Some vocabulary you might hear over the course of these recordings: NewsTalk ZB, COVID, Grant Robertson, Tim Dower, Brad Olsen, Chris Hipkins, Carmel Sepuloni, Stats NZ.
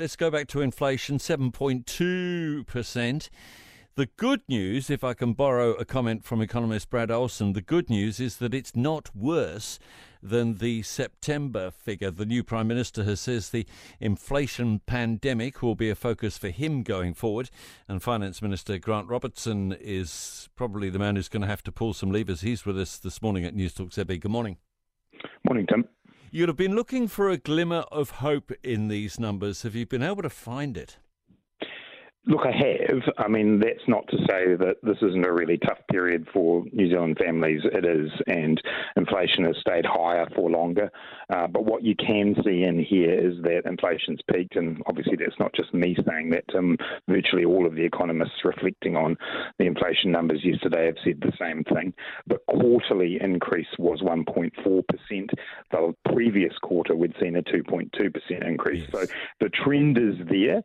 Let's go back to inflation, 7.2%. The good news, if I can borrow a comment from economist Brad Olsen, the good news is that it's not worse than the September figure. The new Prime Minister has says the inflation pandemic will be a focus for him going forward. And Finance Minister Grant Robertson is probably the man who's going to have to pull some levers. He's with us this morning at NewsTalk ZB. Good morning. Morning, Tim. You'd have been looking for a glimmer of hope in these numbers. Have you been able to find it? Look, I have. I mean, that's not to say that this isn't a really tough period for New Zealand families. It is, and inflation has stayed higher for longer. But what you can see in here is that inflation's peaked, and obviously that's not just me saying that. Virtually all of the economists reflecting on the inflation numbers yesterday have said the same thing. The quarterly increase was 1.4%. The previous quarter, we'd seen a 2.2% increase. Yes. So the trend is there.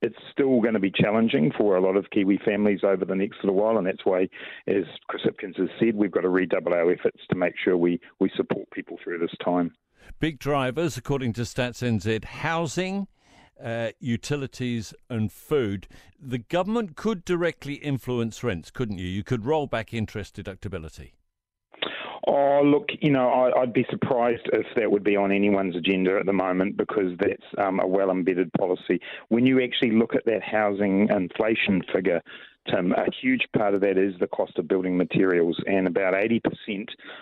It's still going to be challenging for a lot of Kiwi families over the next little while, and that's why, as Chris Hipkins has said, we've got to redouble our efforts to make sure we support people through this time. Big drivers, according to Stats NZ, housing, utilities and food. The government could directly influence rents, couldn't you? You could roll back interest deductibility. Oh, look, you know, I'd be surprised if that would be on anyone's agenda at the moment, because that's a well-embedded policy. When you actually look at that housing inflation figure, Tim, a huge part of that is the cost of building materials, and about 80%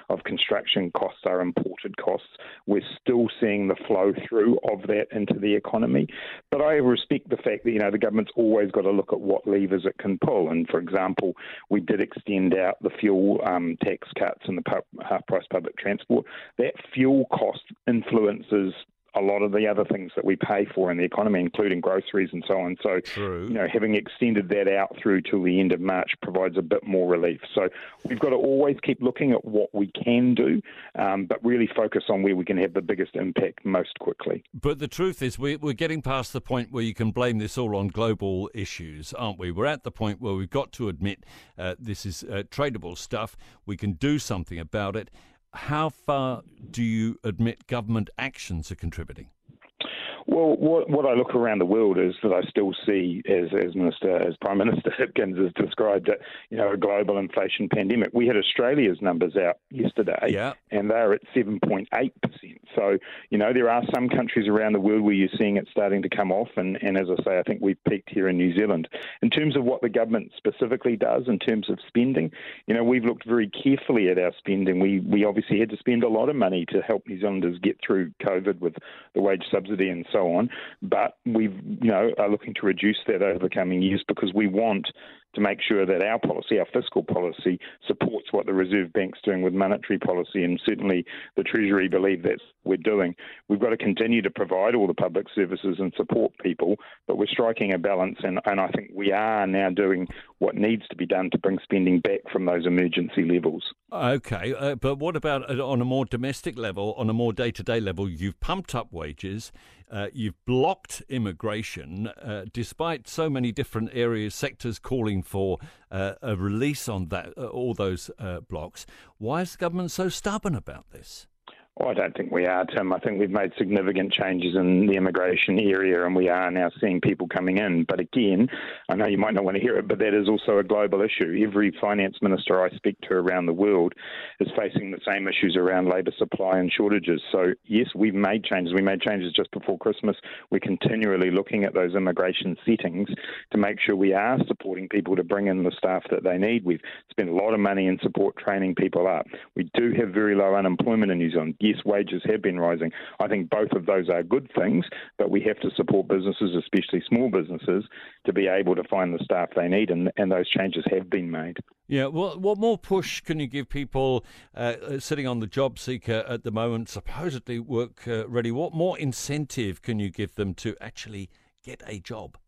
of construction costs are imported costs. We're still seeing the flow through of that into the economy. But I respect the fact that, you know, the government's always got to look at what levers it can pull. And for example, we did extend out the fuel tax cuts and the half-price public transport. That fuel cost influences a lot of the other things that we pay for in the economy, including groceries and so on. So, true. You know, having extended that out through till the end of March provides a bit more relief. So we've got to always keep looking at what we can do, but really focus on where we can have the biggest impact most quickly. But the truth is we're getting past the point where you can blame this all on global issues, aren't we? We're at the point where we've got to admit this is tradable stuff. We can do something about it. How far do you admit government actions are contributing? Well, what I look around the world is that I still see, as Prime Minister Hipkins has described it, you know, a global inflation pandemic. We had Australia's numbers out yesterday, and they're at 7.8%. So, you know, there are some countries around the world where you're seeing it starting to come off, and as I say, I think we've peaked here in New Zealand. In terms of what the government specifically does in terms of spending, you know, we've looked very carefully at our spending. We obviously had to spend a lot of money to help New Zealanders get through COVID with the wage subsidy and so on, but we've, you know, are looking to reduce that over the coming years, because we want to make sure that our policy, our fiscal policy, supports what the Reserve Bank's doing with monetary policy, and certainly the Treasury believe that's what we're doing. We've got to continue to provide all the public services and support people, but we're striking a balance, and I think we are now doing what needs to be done to bring spending back from those emergency levels. OK, but what about on a more domestic level, on a more day-to-day level? You've pumped up wages, you've blocked immigration, despite so many different areas, sectors calling for a release on that, all those blocks. Why is the government so stubborn about this? Oh, I don't think we are, Tim. I think we've made significant changes in the immigration area, and we are now seeing people coming in. But again, I know you might not want to hear it, but that is also a global issue. Every finance minister I speak to around the world is facing the same issues around labour supply and shortages. So yes, we've made changes. We made changes just before Christmas. We're continually looking at those immigration settings to make sure we are supporting people to bring in the staff that they need. We've spent a lot of money in support training people up. We do have very low unemployment in New Zealand. Yes, wages have been rising. I think both of those are good things, but we have to support businesses, especially small businesses, to be able to find the staff they need, and those changes have been made. Yeah, well, what more push can you give people sitting on the job seeker at the moment, supposedly work ready? What more incentive can you give them to actually get a job?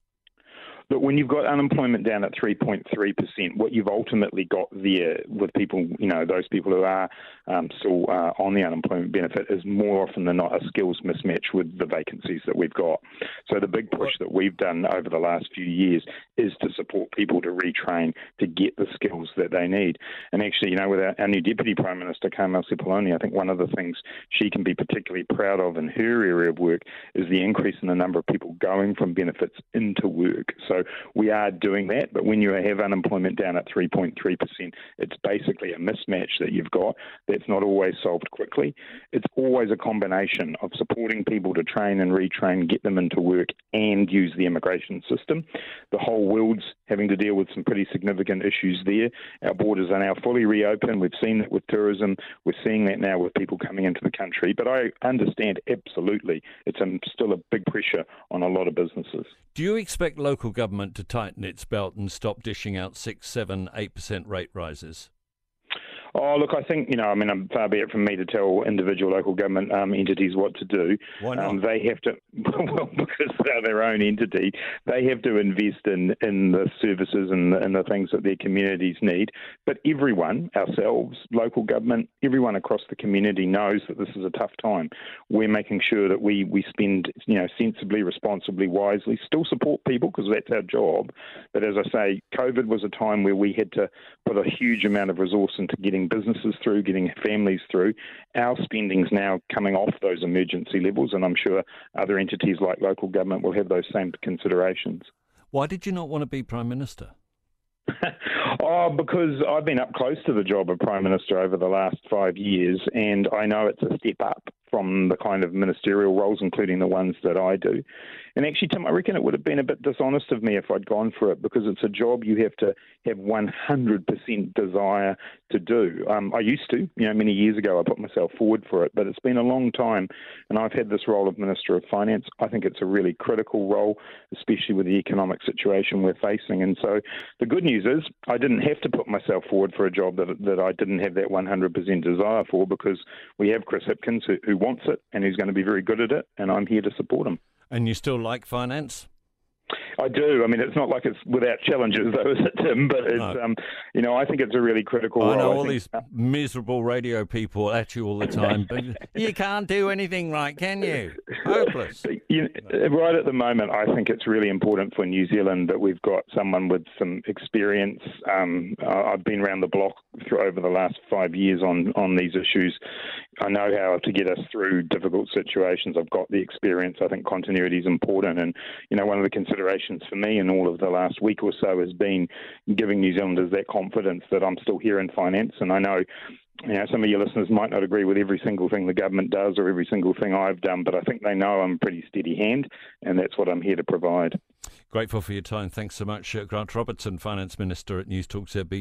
But when you've got unemployment down at 3.3%, what you've ultimately got there with people, you know, those people who are still on the unemployment benefit is more often than not a skills mismatch with the vacancies that we've got. So the big push that we've done over the last few years is to support people to retrain to get the skills that they need. And actually, you know, with our new Deputy Prime Minister, Carmel Sepuloni, I think one of the things she can be particularly proud of in her area of work is the increase in the number of people going from benefits into work. So we are doing that, but when you have unemployment down at 3.3%, it's basically a mismatch that you've got that's not always solved quickly. It's always a combination of supporting people to train and retrain, get them into work and use the immigration system. The whole world's having to deal with some pretty significant issues there. Our borders are now fully reopened. We've seen that with tourism. We're seeing that now with people coming into the country. But I understand absolutely it's still a big pressure on a lot of businesses. Do you expect local government to tighten its belt and stop dishing out 6, 7, 8% rate rises? Oh, look, I think, you know, I mean, far be it from me to tell individual local government entities what to do. Why not? They have to, well, because they're their own entity. They have to invest in the services and the things that their communities need. But everyone, ourselves, local government, everyone across the community knows that this is a tough time. We're making sure that we spend, you know, sensibly, responsibly, wisely, still support people because that's our job. But as I say, COVID was a time where we had to put a huge amount of resource into getting businesses through, getting families through. Our spending's now coming off those emergency levels, and I'm sure other entities like local government will have those same considerations. Why did you not want to be Prime Minister? Because I've been up close to the job of Prime Minister over the last 5 years, and I know it's a step up from the kind of ministerial roles, including the ones that I do. And actually, Tim, I reckon it would have been a bit dishonest of me if I'd gone for it, because it's a job you have to have 100% desire to do. I used to, you know, many years ago, I put myself forward for it, but it's been a long time, and I've had this role of Minister of Finance. I think it's a really critical role, especially with the economic situation we're facing. And so the good news is I didn't have to put myself forward for a job that I didn't have that 100% desire for, because we have Chris Hipkins who wants it and who's going to be very good at it, and I'm here to support him. And you still like finance? I do. I mean, it's not like it's without challenges, though, is it, Tim? But it's, you know, I think it's a really critical role. I know all these miserable radio people at you all the time, but you can't do anything right, can you? Hopeless. You know, right at the moment, I think it's really important for New Zealand that we've got someone with some experience. I've been around the block over the last 5 years on these issues. I know how to get us through difficult situations. I've got the experience. I think continuity is important. And, you know, one of the considerations for me in all of the last week or so has been giving New Zealanders that confidence that I'm still here in finance. And I know, you know, some of your listeners might not agree with every single thing the government does or every single thing I've done, but I think they know I'm a pretty steady hand, and that's what I'm here to provide. Grateful for your time. Thanks so much, Grant Robertson, Finance Minister at NewsTalk ZB.